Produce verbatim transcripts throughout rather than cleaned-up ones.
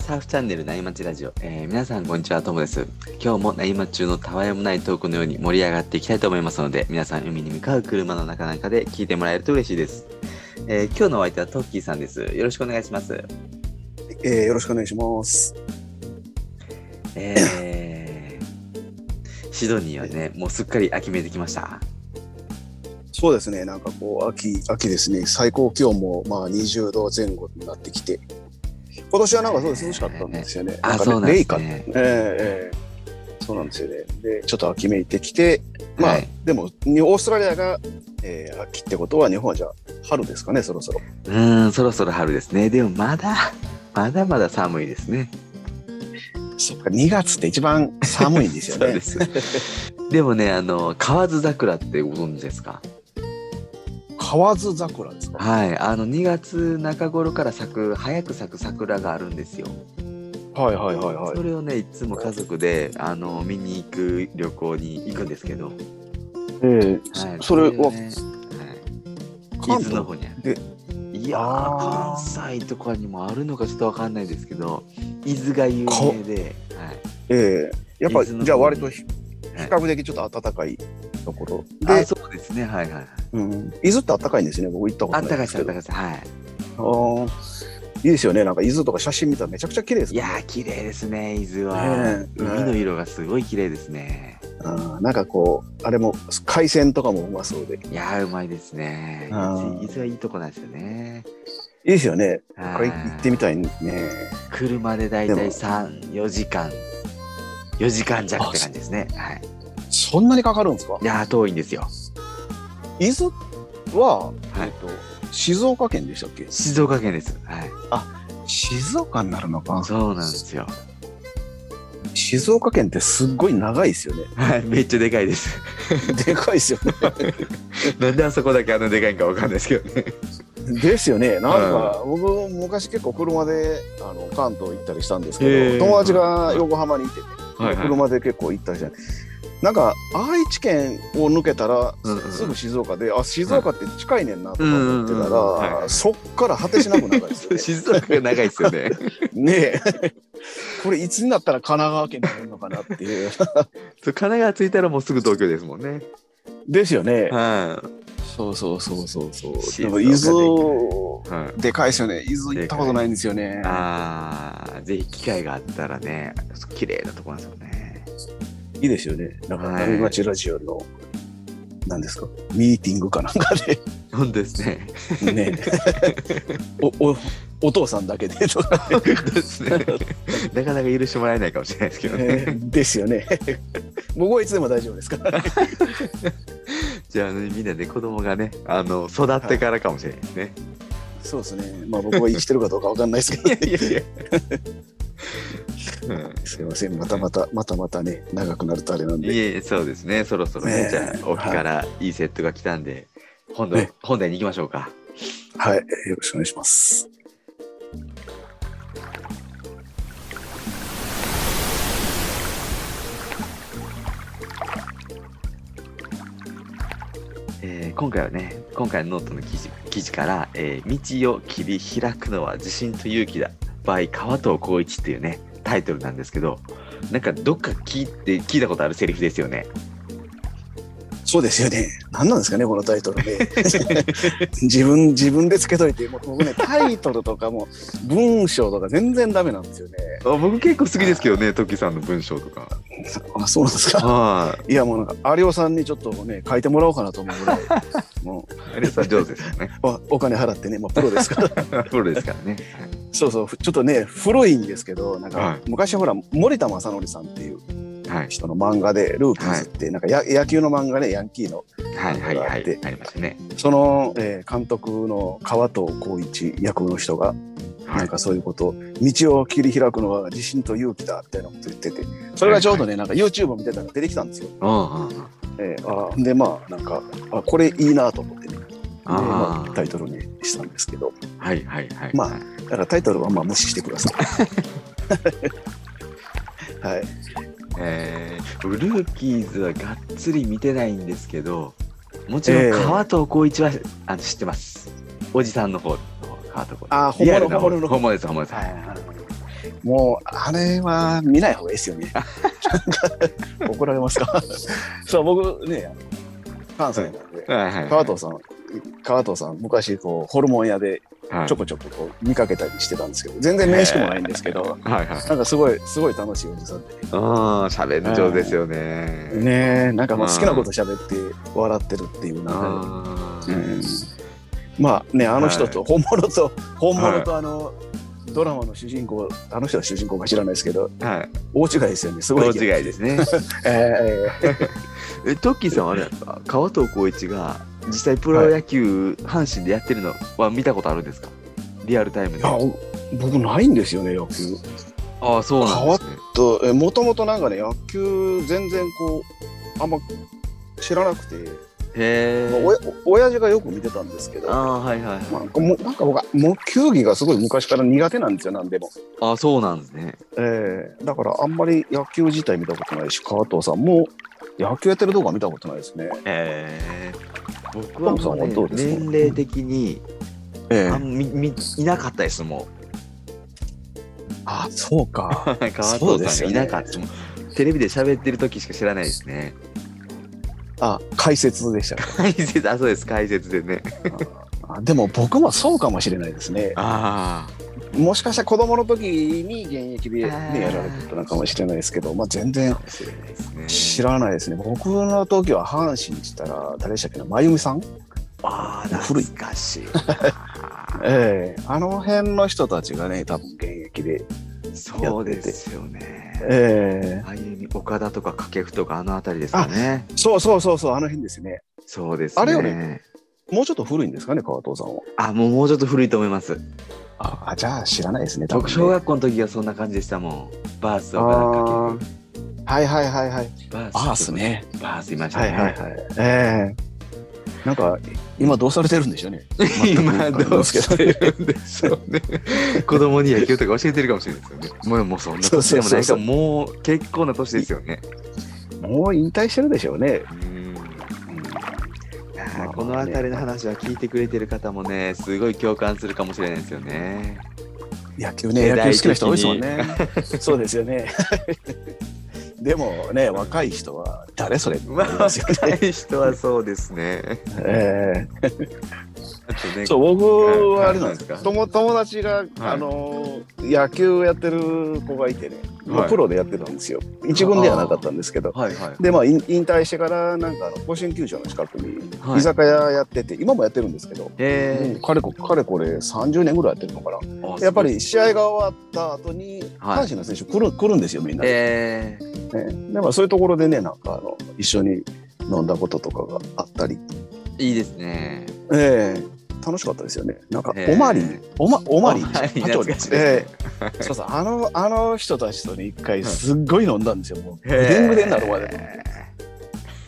サーフチャンネルなにまちラジオ、えー、皆さんこんにちは、ともです。今日もなにまち中のたわやもないトークのように盛り上がっていきたいと思いますので、皆さん海に向かう車の中なんかで聞いてもらえると嬉しいです。えー、今日のお相手はトッキーさんです。よろしくお願いします。えー、よろしくお願いします。えー、シドニーはね、もうすっかり秋めいてきました。そうですね、なんかこう 秋, 秋ですね。最高気温もまあにじゅうどぜん後になってきて、今年はなんかそうです涼しかったんですよね。あ、そうなんですね。ええ、そうなんですよね。で、ちょっと秋めいてきて、まあ、はい、でもオーストラリアが、えー、秋ってことは、日本はじゃあ春ですかね、そろそろ。うーん、そろそろ春ですね。でもまだまだまだ寒いですね。そっか、にがつって一番寒いんですよね。そうです。でもね、あの河津桜ってご存知ですか？河津桜ですか？はい、あのにがつなか頃から咲く、早く咲く桜があるんですよ。はいはいはいはい。それをね、いつも家族であの見に行く、旅行に行くんですけど。えー、はい、それは、それをね、はい、伊豆の方にある。いやー、関西とかにもあるのかちょっとわかんないですけど、伊豆が有名で、はい、えー、やっぱじゃあ割と比較的ちょっと暖かいところで、はい、あ、そうですね、はいはい、うん、伊豆って暖かいんですね。僕行ったことないですけど。暖かいです、暖かいです、はい。あ、いいですよね。なんか伊豆とか写真見たらめちゃくちゃ綺麗ですね。いやー、綺麗ですね、伊豆は、ね、海の色がすごい綺麗ですね。あ、なんかこうあれも海鮮とかもうまそうで、いやー、うまいですね。伊豆はいいとこなんですよね。いいですよね、これ行ってみたいね。車でだいたいさん、よじかん、よじかんじゃくって感じですね。はい、そんなにかかるんですか？いやー、遠いんですよ。伊豆は、はい、えっと、静岡県でしたっけ？静岡県です、はい、あ、静岡になるのか。そうなんですよ。静岡県ってすっごい長いですよね。はい、めっちゃでかいです。でかいですよね。なんであそこだけあのでかいんかわかんないですけどね。ですよね。なんか、うん、僕昔結構車であの関東行ったりしたんですけど、友達が横浜にいて、ね、はいはい、車で結構行ったりしたんです。なんか愛知県を抜けたらすぐ静岡で、うんうん、あ、静岡って近いねんなとか思ってたら、うんうんうん、そっから果てしなく長いですよね。静岡が長いですよね。ねえ。これいつになったら神奈川県になるのかなっていう。神奈川着いたらもうすぐ東京ですもんね。ですよね。うん。そうそうそうそうそう。でも伊豆でかいですよね。伊豆行ったことないんですよね。ああ、ぜひ機会があったらね、綺麗なとこなんですよね。いいですよね。なんかなにまちラジオの何ですか、ミーティングかなんかで、そうですね。ねおおお父さんだけでとかですね。なかなか許してもらえないかもしれないですけどね。えー、ですよね。僕はいつでも大丈夫ですから、ね。じゃあ、ね、みんなで、ね、子供がね、あの育ってからかもしれないですね。はい、そうですね。まあ僕は生きてるかどうかわかんないですけど、ね。いやいやいや。うん、すいません、またまたまたまたね、長くなるとあれなんで。いえいえ、そうですね、そろそろね、ね、じゃあ沖からいいセットが来たんで、はい、本題、ね、本題に行きましょうか。はい、よろしくお願いします。えー、今回はね、今回のノートの記事、記事から、えー、道を切り開くのは自信と勇気だ by 川藤浩一っていうねタイトルなんですけど、なんかどっか聞いて聞いたことあるセリフですよね。そうですよね。何なんですかね、このタイトルで。自分自分でつけといて、もう僕ね、タイトルとかも文章とか全然ダメなんですよね。あ、僕結構好きですけどね、トキさんの文章とか。あ、そうなんですか。はい、いや、もうなんか有尾さんにちょっとね書いてもらおうかなと思うぐらい。もう有尾さん上手ですよね。お金払ってね、もうプロですから。プロですからね。そうそう、ちょっとね古いんですけど、なんか、はい、昔ほら森田正則さんっていう人の漫画で、ルーキーズってなんか、はい、野球の漫画で、ね、ヤンキーの漫画があって、その、えー、監督の川藤浩一役の人が、はい、なんかそういうことを道を切り開くのは自信と勇気だみたいなこと言ってて、それがちょうどね、はいはい、なんか YouTube を見てたら出てきたんですよ。あ、えー、あで、まあなんか、あ、これいいなと思ってね、あ、まあ、タイトルにしたんですけど、はいはいはい、まあだからタイトルはまあ無視してください。はい、えー、ルーキーズはがっつり見てないんですけど、もちろん川藤浩一は、えー、あの知ってます。おじさんの方の川藤浩一。ああ、本物の本物の本物です本物です。はい、もうあれは見ない方がいいですよね。怒られますか。そう僕ね関西なんで、はいはいはい、川藤さん川藤さん昔こうホルモン屋でちょこちょここう見かけたりしてたんですけど、はい、全然面識もないんですけど、はいはいはい、なんかすごいすごい楽しいおじさんで、あ、喋る上手ですよね。ねえ、なんかもう好きなこと喋って笑ってるっていうな、うん、まあねあの人と本物と、はい、本物とあの、はい、ドラマの主人公あの人は主人公か知らないですけど、はい、大違いですよね。すごい大違いですね。えー、えトッキーさんはあれだった川藤浩一が実際プロ野球、はい、阪神でやってるのは見たことあるんですか？リアルタイムで。あ、僕ないんですよね野球。ああ、そうなんですね。変わった、え、もともとなんかね野球全然こうあんま知らなくて、へえ、まあ、お親父がよく見てたんですけど、あ、はいはいはい、まあ、なんかもなんか僕も球技がすごい昔から苦手なんですよ何でも。ああ、そうなんですね。えー、だからあんまり野球自体見たことないし、川藤さんも野球やってる動画見たことないですね。えー僕はもう、ね、年齢的に、ええ、あみみいなかったですもう。あ、そうか。川藤さんがいなかった、ね、テレビで喋ってる時しか知らないですね。あ、解説でした、ね、解説、あ、そうです、解説でね。あ、でも僕もそうかもしれないですね。あ、もしかしたら子供の時に現役で、ね、やられてたのかもしれないですけど、まあ、全然知らないですね。僕の時は阪神したら誰でしたっけな、真由美さん、ああ、懐かしい。ええ、あの辺の人たちがね多分現役でやってて、そうですよね。ええ、真由美、岡田とか掛布とかあの辺りですかね。そうそうそうそう、あの辺ですね。そうですね。あれよね、もうちょっと古いんですかね川藤さんは。あ、もうもうちょっと古いと思います。ああ、じゃあ知らないですね。僕、ね、小学校の時はそんな感じでしたもん。バースとかけ、はいはいはいはい、バース、バースね、バースいましたね。はいはいはい。えー、なんか今どうされてるんでしょうね。今どうされるんでしょうね。子供に野球とか教えてるかもしれないですよね。もう、もうそんな年でもないか、もう結構な年ですよね。もう引退してるでしょうね。この辺りの話は聞いてくれてる方もね、すごい共感するかもしれないですよね。野球ね、野球好きな人多いですもんね。そうですよね。でもね、若い人は誰それって思いますよね。若い人はそうですね。えー、ね、そう、僕はあれなんですか、友達が、はい、あの野球やってる子がいてね、はい、プロでやってたんですよ。一軍ではなかったんですけど、はいはいはい、でまあ引退してからなんかあの甲子園球場の近くに居酒屋やってて、今もやってるんですけど、はい、かれこかれこれさんじゅうねんぐらいやってるのかな。やっぱり試合が終わった後に阪神の選手来る、はい、来るんですよみんなで。えーね、でまあそういうところでねなんかあの一緒に飲んだこととかがあったり。いいですね。えー楽しかったですよね。なんかオマリー、オマオマリー、パチョで、えー、そうそうあのあの人たちとね一回すっごい飲んだんですよ。もうデングデンなるまで。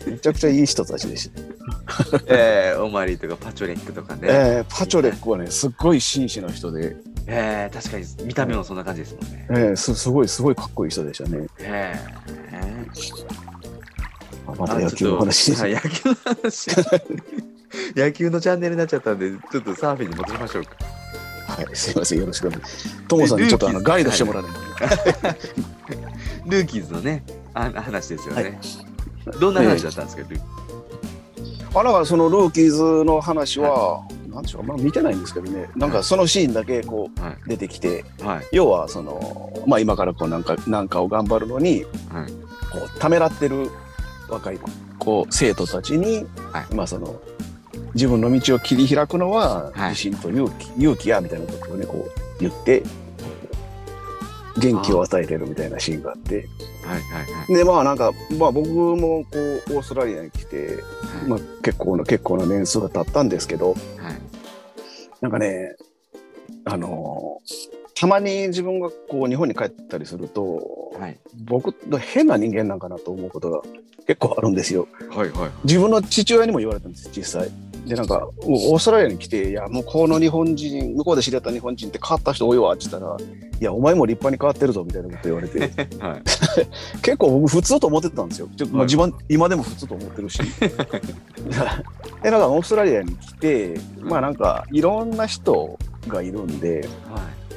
めちゃくちゃいい人たちでした、ね。えー、オマリーとかパチョレックとかね。えー、パチョレックはねすっごい紳士の人で。えー、確かに見た目もそんな感じですもんね。えー、す, すごいすごいかっこいい人でしたね。えー、えー、また野球の話。はい、野球の話。野球のチャンネルになっちゃったんで、ちょっとサーフィンに戻りましょうか。はい、すいません、よろしくお願いします。トモさんにちょっとあのガイドしてもらえないか。ルーキーズのね、あ話ですよね、はい。どんな話だったんですか、ルーキーズ。あ、だからそのルーキーズの話は、はい、なんでしょう、まあ見てないんですけどね、なんかそのシーンだけこう、はい、出てきて、はい、要はその、まあ今からこうなんか、なんかを頑張るのに、はい、こうためらってる若いこう生徒たちに、はい、まあその、自分の道を切り開くのは自信と勇気、はい、勇気やみたいなことをねこう言って元気を与えてるみたいなシーンがあって、はいはいはい、でまあなんか、まあ、僕もこうオーストラリアに来て、はいまあ、結構な結構な年数が経ったんですけど、はい、なんかねあのー、たまに自分がこう日本に帰ったりすると、はい、僕変な人間なんかなと思うことが結構あるんですよ、はいはいはい、自分の父親にも言われたんです実際。でなんかオーストラリアに来て、いやもうこの日本人、向こうで知り合った日本人って変わった人多いわって言ったら、いやお前も立派に変わってるぞみたいなこと言われて、はい、結構僕普通と思ってたんですよ、ちょっとまあ自分、はい、今でも普通と思ってるしでなんかオーストラリアに来て、まあなんかいろんな人がいるんで、はい、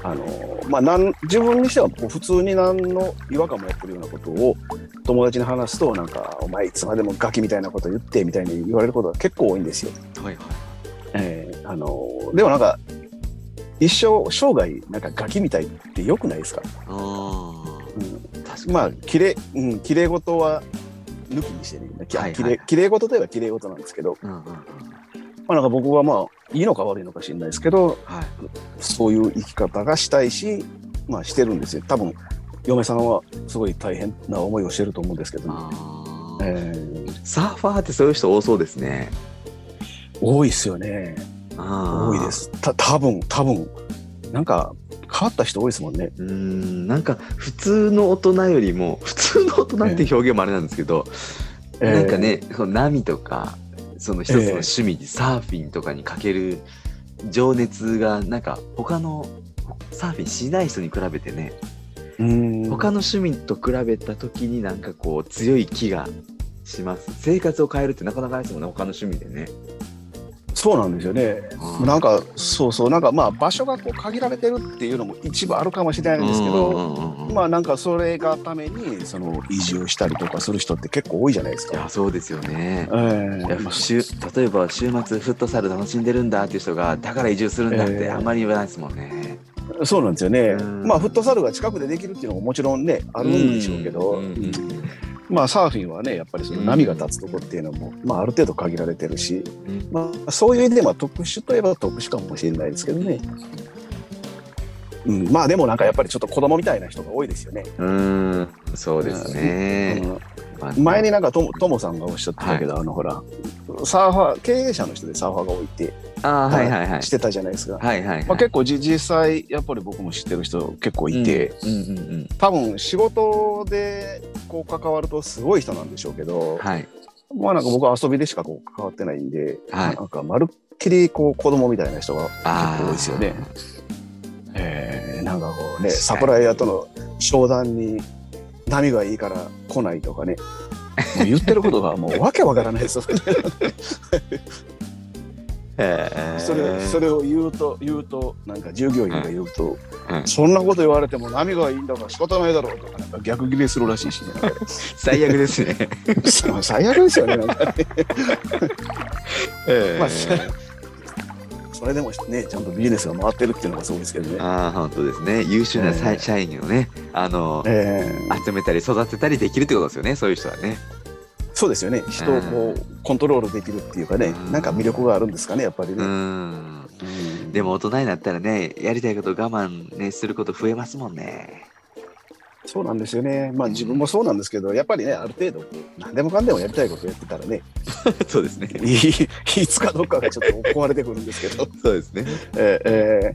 あのまあ、なん自分にしてはもう普通に何の違和感もやってるようなことを友達に話すと、なんかお前いつまでもガキみたいなこと言ってみたいに言われることが結構多いんですよ、はいはい、えー、あのでもなんか一生生涯なんかガキみたいってよくないですか。あ、うん、確かにまあきれい、うん、きれい事は抜きにしてね、はいはいはい、きれい事といえばきれい事なんですけど、うんうんうん、まあ、なんか僕はまあいいのか悪いのか知らないですけど、はい、そういう生き方がしたいし、まあ、してるんですよ。多分嫁さんはすごい大変な思いをしてると思うんですけど、ね、あ、えー、サーファーってそういう人多そうですね。多いですよね。あ、多いです。た多分多分なんか変わった人多いですもんね。うーん、なんか普通の大人よりも、普通の大人って表現もあれなんですけど、えー、なんかね、その波とかその一つの趣味に、えー、サーフィンとかにかける情熱がなんか他のサーフィンしない人に比べてね、うーん、他の趣味と比べた時になんかこう強い気がします。生活を変えるってなかなかないですもんね、他の趣味でね。そうなんですよね。なんかそうそう、なんかまあ場所がこう限られてるっていうのも一部あるかもしれないんですけど、まあなんかそれがためにその移住したりとかする人って結構多いじゃないですか。いや、そうですよね、えー、いや、まあ、週例えば週末フットサル楽しんでるんだっていう人が、だから移住するんだってあんまり言わないですもんね、えー、そうなんですよね。まあフットサルが近くでできるっていうのももちろんねあるんでしょうけど、うんうんうん、まあ、サーフィンはねやっぱりその波が立つとこっていうのも、うん、まあ、ある程度限られてるし、うん、まあ、そういう意味では特殊といえば特殊かもしれないですけどね、うん、まあでもなんかやっぱりちょっと子供みたいな人が多いですよね。うーん、そうですね、うんうん、前になんかとも、ともさんがおっしゃってたけど、はい、あのほらサーファー経営者の人でサーファーが多いってあ、はいはいはい、してたじゃないですか、はいはいはい、まあ、結構じ実際やっぱり僕も知ってる人結構いて、うんうんうんうん、多分仕事でこう関わるとすごい人なんでしょうけど、はい、まあ、なんか僕は遊びでしかこう関わってないんで、はい、なんかまるっきりこう子供みたいな人が結構多いですよね。えー、なんかこうね、サプライヤーとの商談に波がいいから来ないとかね、もう言ってることがもうわけわからないですよねえー、それそれを言うと言うとなんか従業員が言うと、うん、そんなこと言われても波がいいんだから仕方ないだろうとか、なんか逆ギレするらしいし、ね、最悪ですね最悪ですよね、なんかね、えーまあ、それでもねちゃんとビジネスが回ってるっていうのがすごいですけどね。ああ、本当ですね。優秀な社員をね、えーあのえー、集めたり育てたりできるってことですよね、そういう人はね。そうですよね。人をこうコントロールできるっていうかね、うん、なんか魅力があるんですかね、やっぱりね。うん、うん、でも大人になったらね、やりたいことを我慢、ね、すること増えますもんね。そうなんですよね。まあ自分もそうなんですけど、やっぱりねある程度何でもかんでもやりたいことやってたらねそうですねいつかどっかがちょっと壊れてくるんですけどそうですね、え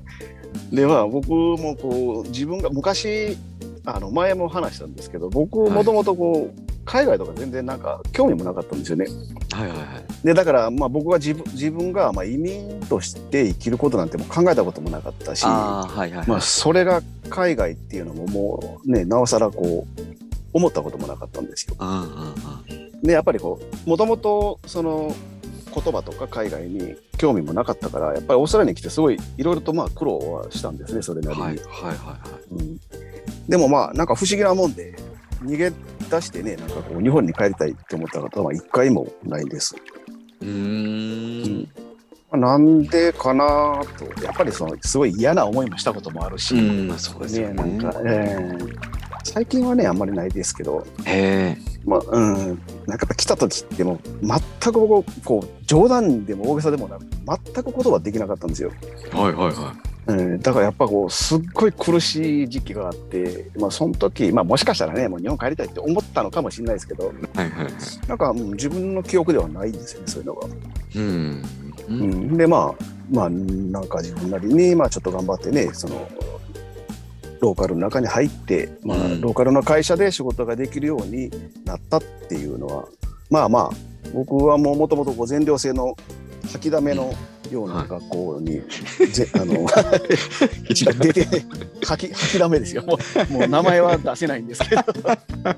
ーえー、では僕もこう自分が昔あの前も話したんですけど、僕もともとこう、はい、海外とか全然なんか興味もなかったんですよね、はいはいはい、でだからまあ僕は自分、自分がまあ移民として生きることなんても考えたこともなかったし、あ、はいはいはい、まあ、それが海外っていうのももうねなおさらこう思ったこともなかったんですよ、うんうんうん、でやっぱりこうもともとその言葉とか海外に興味もなかったから、やっぱりオーストラリアに来てすごいいろいろとまあ苦労はしたんですね、それなりに、はいはいはいはい、うん、でもまあなんか不思議なもんで逃げ出してね、なんかこう日本に帰りたいって思ったことは一回もないです。うーん、うん、なんでかなと、やっぱりそのすごい嫌な思いもしたこともあるし、うん、まあ、そうですよね、なんか、えー、最近はねあんまりないですけど、へ、まあ、うん、なんか来た時っても全くこう、こう冗談でも大げさでもなく全く言葉できなかったんですよ。はいはいはい。うん、だからやっぱこうすっごい苦しい時期があって、まあ、その時、まあ、もしかしたらねもう日本帰りたいって思ったのかもしれないですけど、はいはいはい、なんか自分の記憶ではないんですよね、そういうのが、うんうん、でまあまあなんか自分なりに、まあ、ちょっと頑張ってねそのローカルの中に入って、まあ、ローカルの会社で仕事ができるようになったっていうのは、まあまあ僕はもうもともと全寮制の書きだめのような学校に、はい、ぜあの出て書き書きだめですよ。もう、もう名前は出せないんですけど。まあ、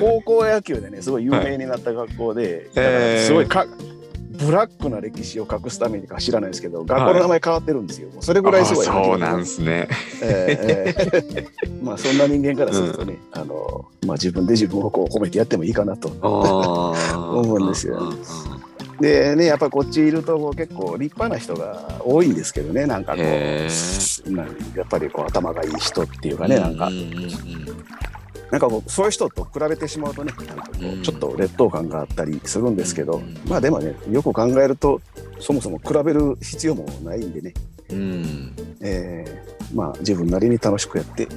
高校野球でねすごい有名になった学校で、はい、すごいかブラックな歴史を隠すためにか知らないですけど、はい、学校の名前変わってるんですよ。それぐらいすごい。そうなんですね。えーえー、まあそんな人間からするとね、うん、あのまあ自分で自分をこう褒めてやってもいいかなと思うんですよ。でねやっぱりこっちいると結構立派な人が多いんですけどね、なんかこうやっぱりこう頭がいい人っていうかね、なんか。なんかこうそういう人と比べてしまうとね、なんかこうちょっと劣等感があったりするんですけど、うん、まあでもねよく考えるとそもそも比べる必要もないんでね、うんえー、まあ自分なりに楽しくやって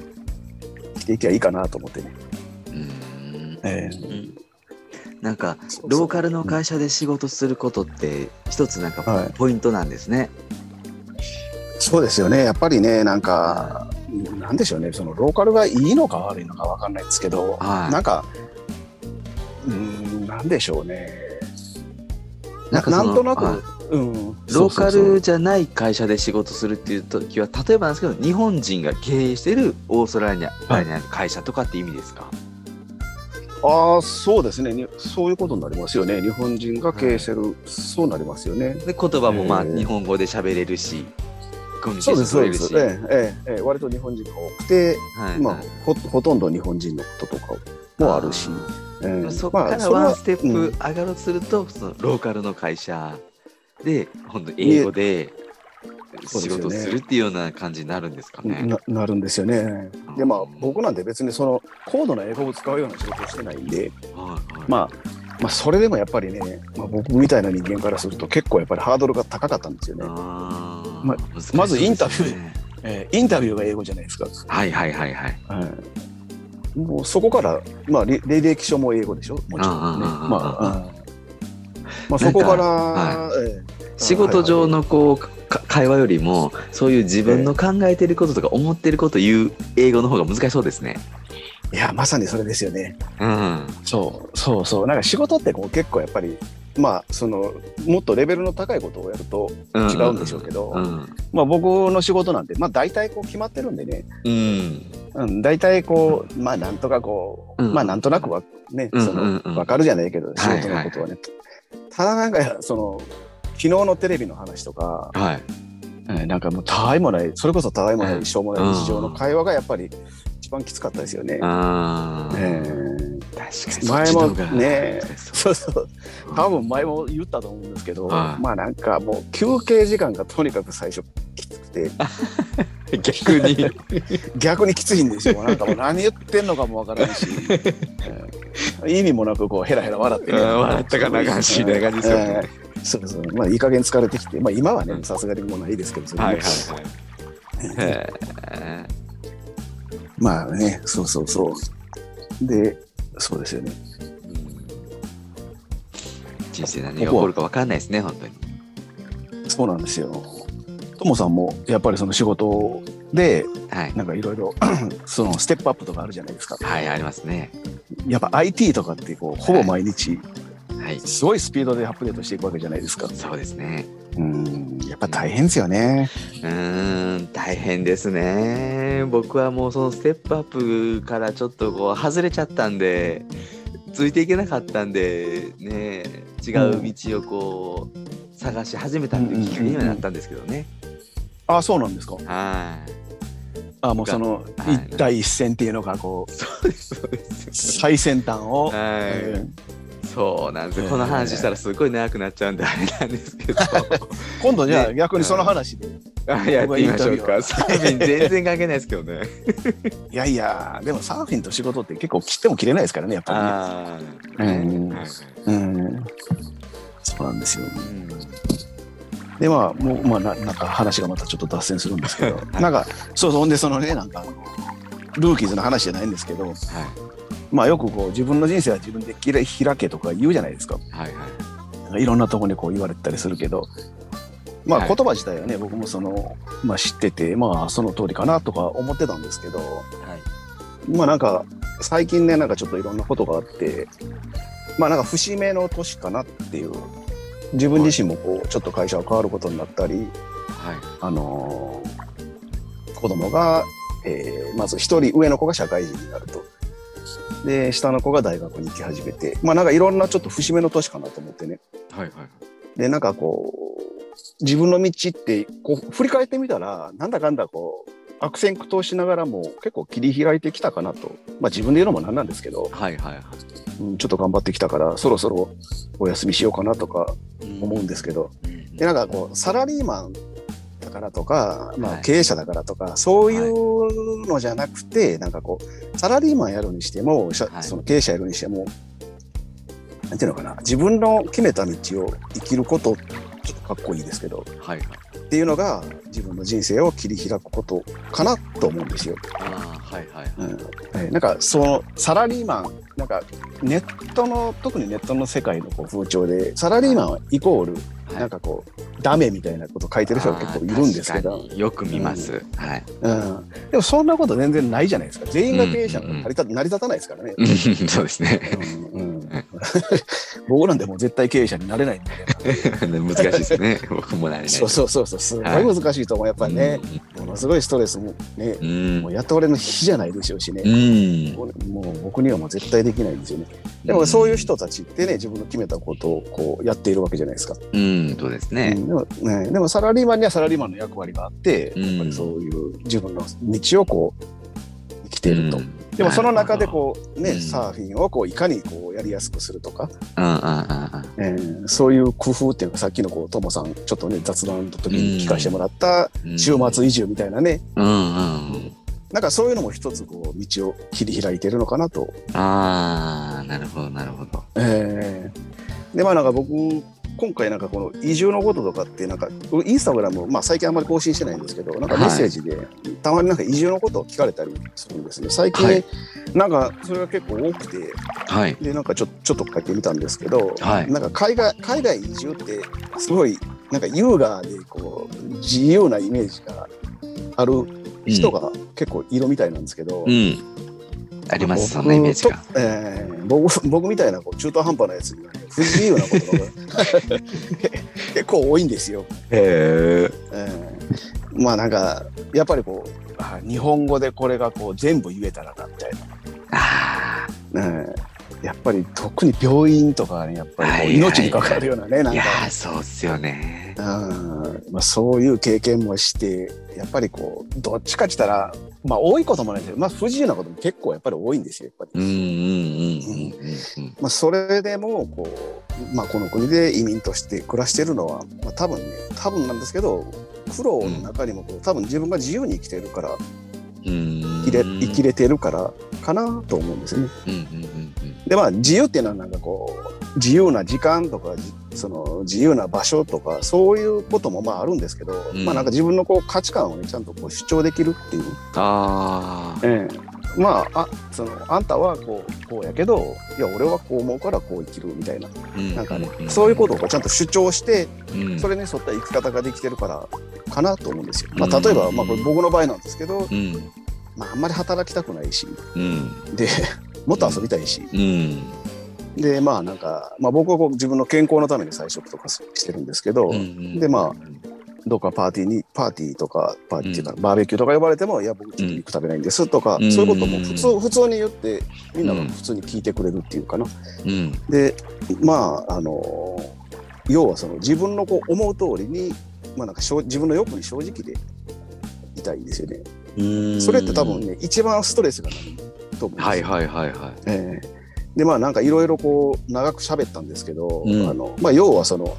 生きていきゃいいかなと思ってね、うんえー、なんかローカルの会社で仕事することって一つなんかポイントなんですね、はい、そうですよね。やっぱりねなんか、はいなんでしょうね、そのローカルがいいのか悪いのか分かんないですけど、はい、なんかうーんなんでしょうねな, な, なんとなく、うん、ローカルじゃない会社で仕事するっていう時は例えばなんですけど日本人が経営しているオーストラリアにある会社とかって意味ですか？ああそうですね、そういうことになりますよね。日本人が経営してる、はい、そうなりますよね。で言葉もまあ日本語で喋れるしそうですそうです、ええええ、割と日本人が多くて、はいはいまあ、ほ, ほとんど日本人のこととかもあるし、えー、そこからワンステップ上がろうとすると、うん、そのローカルの会社で本当英語で仕事をするっていうような感じになるんですかね。 な, なるんですよね。でまあ僕なんて別にその高度な英語を使うような仕事をしてないんで、はいはい、まあまあ、それでもやっぱりね、まあ、僕みたいな人間からすると結構やっぱりハードルが高かったんですよね。あ、まあ、まずインタビュー、ねえー、インタビューが英語じゃないですか。はいはいはいはい、うん、もうそこから、まあ、履歴書も英語でしょもちろんね。まあそこから、はいえー、仕事上のこう、はいはい、会話よりもそういう自分の考えてることとか思ってること言う英語の方が難しそうですね。いやまさにそれですよね、うん、そうそうそうなんか仕事ってこう結構やっぱりまあそのもっとレベルの高いことをやると違うんでしょうけど、うんうんうん、まあ僕の仕事なんてまあ大体こう決まってるんでね、うんうん、大体こうまあなんとかこう、うん、まあなんとなくはねその、うんうんうん、分かるじゃないけど仕事のことはね、はいはい、ただなんかその昨日のテレビの話とか、はい、なんかもうたわいもないそれこそたわいもないしょうもない日常の会話がやっぱり一番きつかったですよね。あ、えー、確かに前もね、そうそう、多分前も言ったと思うんですけど、あまあなんかもう休憩時間がとにかく最初きつくて、逆に逆にきついんですよ。なんかもう何言ってんのかもわからないし、うん、意味もなくこうヘラヘラ笑って、ね、笑ったかな感じみたいな感じですよね。そうそう、まあいい加減疲れてきて、まあ今はねさすがにもうないですけど、それはいはいはい。へーまあね、そうそうそう。で、そうですよね。人生何が起こるか分かんないですね、本当に。そうなんですよ。ともさんもやっぱりその仕事で、はい、なんかいろいろそのステップアップとかあるじゃないですか。はい、ありますね。やっぱ アイティー とかってこうほぼ毎日、はいはい、すごいスピードでアップデートしていくわけじゃないですか。そうですね。うんやっぱ大変ですよね。うーん大変ですね。僕はもうそのステップアップからちょっとこう外れちゃったんでついていけなかったんでね違う道をこう、うん、探し始めたっていうきっかけにはなったんですけどね、うんうんうん、あそうなんですか。はいあもうその一対一線っていうのがこうそうですそうです最先端をはい、うんそうなんです、えー、この話したらすごい長くなっちゃうんであれなんですけど今度じゃあ逆にその話で、ね、あやってみましょうか。サーフィン全然関係ないですけどねいやいやでもサーフィンと仕事って結構切っても切れないですからねやっぱり、ね、あうん、はいうん、そうなんですよ、うん、でまあもう、まあ、な, なんか話がまたちょっと脱線するんですけど、はい、なんかそうそうでそのねなんかルーキーズの話じゃないんですけど、はいまあ、よくこう自分の人生は自分で開けとか言うじゃないですか、はいはい、いろんなとこにこう言われたりするけど、まあ、言葉自体はね、はい、僕もその、まあ、知ってて、まあ、その通りかなとか思ってたんですけど、はい、まあなんか最近ねなんかちょっといろんなことがあって、まあ、なんか節目の年かなっていう自分自身もこうちょっと会社が変わることになったり、はい、あのー、子供が、えー、まず一人上の子が社会人になると、で下の子が大学に行き始めて、まあなんかいろんなちょっと節目の年かなと思ってね、はいはい、でなんかこう自分の道ってこう振り返ってみたらなんだかんだこう悪戦苦闘しながらも結構切り開いてきたかなと、まあ自分で言うのもなんなんですけど、はいはいはい、うん、ちょっと頑張ってきたからそろそろお休みしようかなとか思うんですけど、うん、でなんかこうサラリーマンだからとか、まあ、経営者だからとか、はい、そういうのじゃなくて、はい、なんかこうサラリーマンやるにしても、はい、その経営者やるにしてもなんていうのかな、自分の決めた道を生きることちょっとかっこいいですけど、はい、っていうのが自分の人生を切り開くことかなと思うんですよ。あ、はいはいはい、うん、なんかそのサラリーマン、なんかネットの特にネットの世界のこう風潮でサラリーマンイコール、はい、なんかこうダメみたいなこと書いてる人が結構いるんですけど、よく見ます、うん、はい、うん、でもそんなこと全然ないじゃないですか。全員が経営者が成り立、うんうん、成り立たないですからね。そうですね、うんうん、僕なんでもう絶対経営者になれないんで難しいですね。僕もなれない。そうそうそうそう、すごい難しいと思う、はい、やっぱりね、うん、ものすごいストレスもね、うん、もう雇われの日じゃないでしょうしね、うん、もう僕にはもう絶対できないんですよね。でもそういう人たちってね、自分の決めたことをこうやっているわけじゃないですか。うん、そうですね。うん、でもね、でもサラリーマンにはサラリーマンの役割があって、うん、やっぱりそういう自分の道をこう生きていると。うんでもその中でこう、ね、うん、サーフィンをこういかにこうやりやすくするとか、うんうんうん、えー、そういう工夫っていうか、さっきのこうトモさんちょっとね雑談の時に聞かせてもらった週末移住みたいなね、うんうんうん、なんかそういうのも一つこう道を切り開いてるのかなと。あー、なるほどなるほど、えー、でまあなんか僕今回なんかこの移住のこととかってなんかインスタグラム、まあ、最近あんまり更新してないんですけど、なんかメッセージでたまになんか移住のことを聞かれたりするんですね最近、はい、なんかそれが結構多くて、はい、でなんかちょ、ちょっと書いてみたんですけど、はい、なんか海外、海外移住ってすごいなんか優雅でこう自由なイメージがある人が結構いるみたいなんですけど、うんうん、ありますそんなイメージが、えー、僕, 僕みたいなこう中途半端なやつに不自由なことが結構多いんですよ。へー、えー、まあなんかやっぱりこうあ日本語でこれがこう全部言えたらなみたいな、あ、うん、やっぱり特に病院とか、ね、やっぱりこう命に関わるようなね、はいはいはい、なんかいやそうっすよね、うん、まあ、そういう経験もしてやっぱりこうどっちかって言ったらまあ多いこともないんですけど、まあ、不自由なことも結構やっぱり多いんですよやっぱり。まあそれでもこう、まあ、この国で移民として暮らしてるのは、まあ、多分ね多分なんですけど苦労の中にもこう多分自分が自由に生きてるから、うん、生きれ、生きれてるからかなと思うんですよね。うんうんうんうん、でまあ自由っていうのはなんかこう自由な時間とかその自由な場所とかそういうこともまああるんですけど、うん、まあなんか自分のこう価値観をねちゃんとこう主張できるっていう。ああ。ええ、まあ、あ、そのあんたはこうこうやけどいや俺はこう思うからこう生きるみたいな、うん、なんかね、うん、そういうことをちゃんと主張して、うん、それに沿った生き方ができてるからかなと思うんですよ。まあ例えば、うん、まあこれ僕の場合なんですけど、うん、まああんまり働きたくないし、うん、でもっと遊びたいし。うんうんでまあなんかまあ、僕はこう自分の健康のために菜食とかしてるんですけど、うんうん、でまあどっかパーティーにパーティーとかパーティーっていうか、うん、バーベキューとか呼ばれてもいや僕ちょっと肉食べないんですとか、うん、そういうことも普通、うん、普通に言ってみんなが普通に聞いてくれるっていうかな、うん、でまああの要はその自分のこう思う通りに、まあ、なんかしょ自分の欲に正直でいたいんですよね。うんそれって多分ね一番ストレスがないと思うんですよ。はいはいはいはい、えーでまあなんかいろいろこう長く喋ったんですけど、うんあのまあ、要はその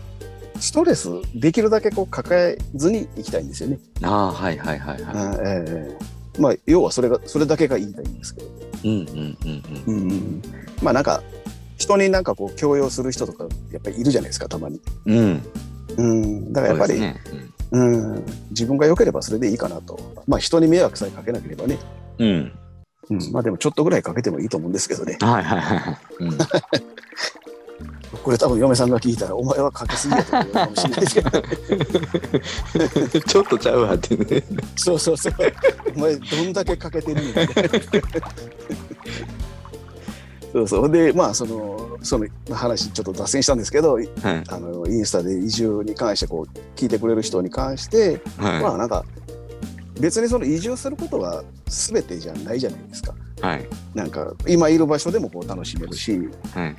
ストレスできるだけこう抱えずにいきたいんですよね。ああはいはいはいはい。あえー、まあ要はそれがそれだけが言いたいんですけど。うんうんうんうん。うんうん、まあなんか人になんかこう強要する人とかやっぱりいるじゃないですかたまに。うん。うんだからやっぱりう、ねうんうん、自分が良ければそれでいいかなと。まあ人に迷惑さえかけなければね。うん。うん、まあでもちょっとぐらいかけてもいいと思うんですけどね。はいはいはい、うん、これ多分嫁さんが聞いたらお前はかけすぎだと思うかもしれないですけど、ね、ちょっとちゃうわってねそうそうそうお前どんだけかけてるんだそうそうでまあそのその話ちょっと脱線したんですけど、はい、あのインスタで移住に関してこう聞いてくれる人に関して、はい、まあなんか別にその移住することは全てじゃないじゃないですか。はい、なんか今いる場所でもこう楽しめるし、はい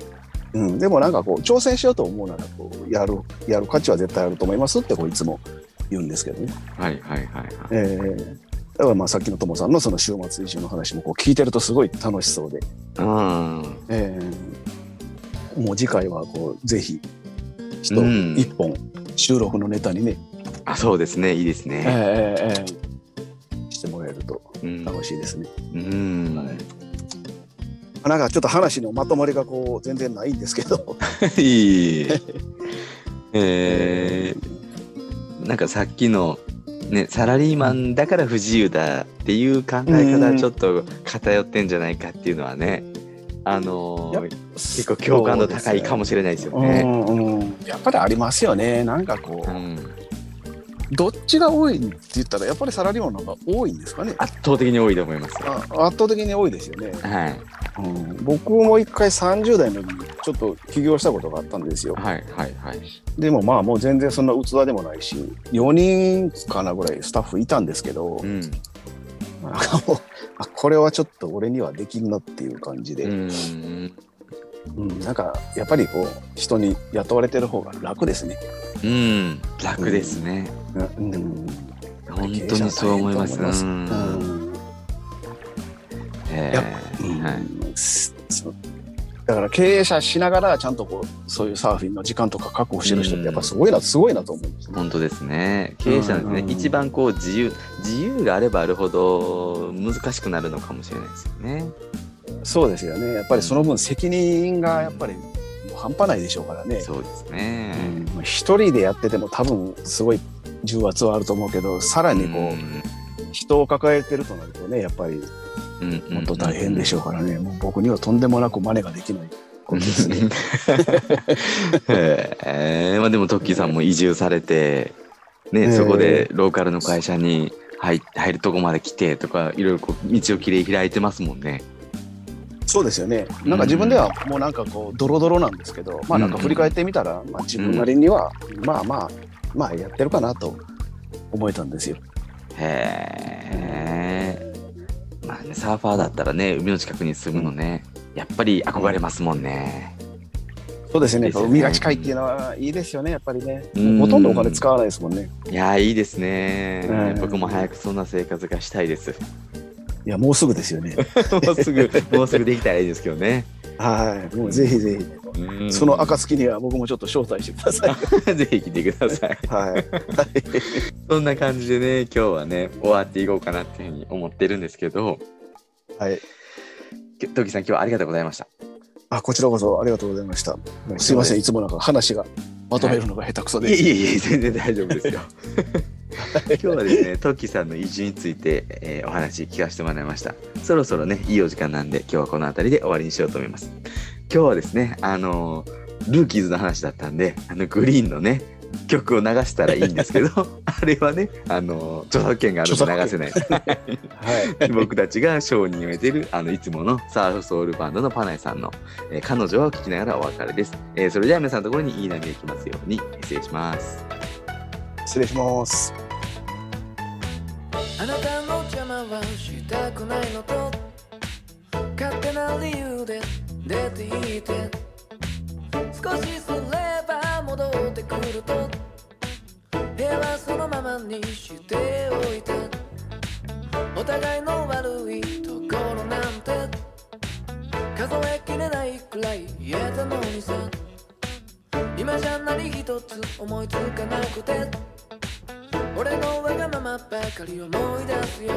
うん、でもなんかこう挑戦しようと思うならこうやるやる価値は絶対あると思いますってこういつも言うんですけどね。はいはいはいはい。えーだからまあさっきのともさんのその週末移住の話もこう聞いてるとすごい楽しそうで、うんえー、もう次回はこうぜひちょっと一本収録のネタにね、うん、あそうですねいいですね、えーえー、してもらえると楽しいですね、うんうんはい、なんかちょっと話のまとまりがこう全然ないんですけどいいえー、なんかさっきのね、サラリーマンだから不自由だっていう考え方はちょっと偏ってんじゃないかっていうのはね、あのー、結構共感度高いかもしれないですよね、うんうん、やっぱりありますよね。なんかこう、うん、どっちが多いって言ったらやっぱりサラリーマンの方が多いんですかね。圧倒的に多いと思います。あ圧倒的に多いですよね、はいうん、僕も一回さんじゅう代の時にちょっと起業したことがあったんですよ、はいはいはい、でもまあもう全然そんな器でもないしよにんかなぐらいスタッフいたんですけど、うん、なんかもうあこれはちょっと俺にはできんなっていう感じで、うん、うん、なんかやっぱりこう人に雇われてる方が楽ですね。うん楽ですね、うんうん、本当にそう思いますね。だから経営者しながらちゃんとこうそういうサーフィンの時間とか確保してる人ってやっぱすごいな、うん、すごいなと思うんですね。本当ですね。経営者なんですね、うんうん、一番こう自由自由があればあるほど難しくなるのかもしれないですよね。そうですよね。やっぱりその分責任がやっぱり半端ないでしょうからね。そうですね、うん、一人でやってても多分すごい重圧はあると思うけどさらにこう、うん、人を抱えてるとなるとねやっぱりもっと大変でしょうからね、うんうんうん、もう僕にはとんでもなく真似ができないことですねへえ、まあ、でもトッキーさんも移住されて、ね、そこでローカルの会社に 入, 入るとこまで来てとかいろいろこう道を切り開いてますもんね。そうですよね。なんか自分ではもうなんかこうドロドロなんですけど、うん、まあなんか振り返ってみたら、まあ、自分なりにはまあまあまあやってるかなと思えたんですよ。へえ。まあね、サーファーだったらね海の近くに住むのね、うん、やっぱり憧れますもんね。そうですね、ですよね。海が近いっていうのはいいですよねやっぱりね、うん、ほとんどお金使わないですもんね。いやいいですね、うん、僕も早くそんな生活がしたいです。いやもうすぐですよねもうすぐもうすぐできたらいいですけどねはいもうぜひぜひ、うん、その暁には僕もちょっと招待してくださいぜひ来てくださいはいそんな感じでね今日はね終わっていこうかなっていうふうに思ってるんですけど、はいトキさん今日はありがとうございました。あこちらこそありがとうございました。すいませんいつもなんか話がまとめるのが下手くそで、はい、いえいえ全然大丈夫ですよ今日はですねトッキーさんの移住について、えー、お話聞かせてもらいました。そろそろねいいお時間なんで今日はこの辺りで終わりにしようと思います。今日はですねあのー、ルーキーズの話だったんであのグリーンのね曲を流したらいいんですけどあれはねあの著作権があると流せないはい、僕たちが承認を得ているあのいつものサーフソウルバンドのパナイさんの、えー、彼女を聴きながらお別れです、えー、それでは皆さんのところにいい波が行きますように失礼します。失礼します。あなたの邪魔はしたくないのと勝手な理由で出て行って少しすれば戻ってくると部屋はそのままにしておいてお互いの悪いところなんて数えきれないくらい言えたのにさ今じゃ何一つ思いつかなくて俺のわがままばかり思い出すよ。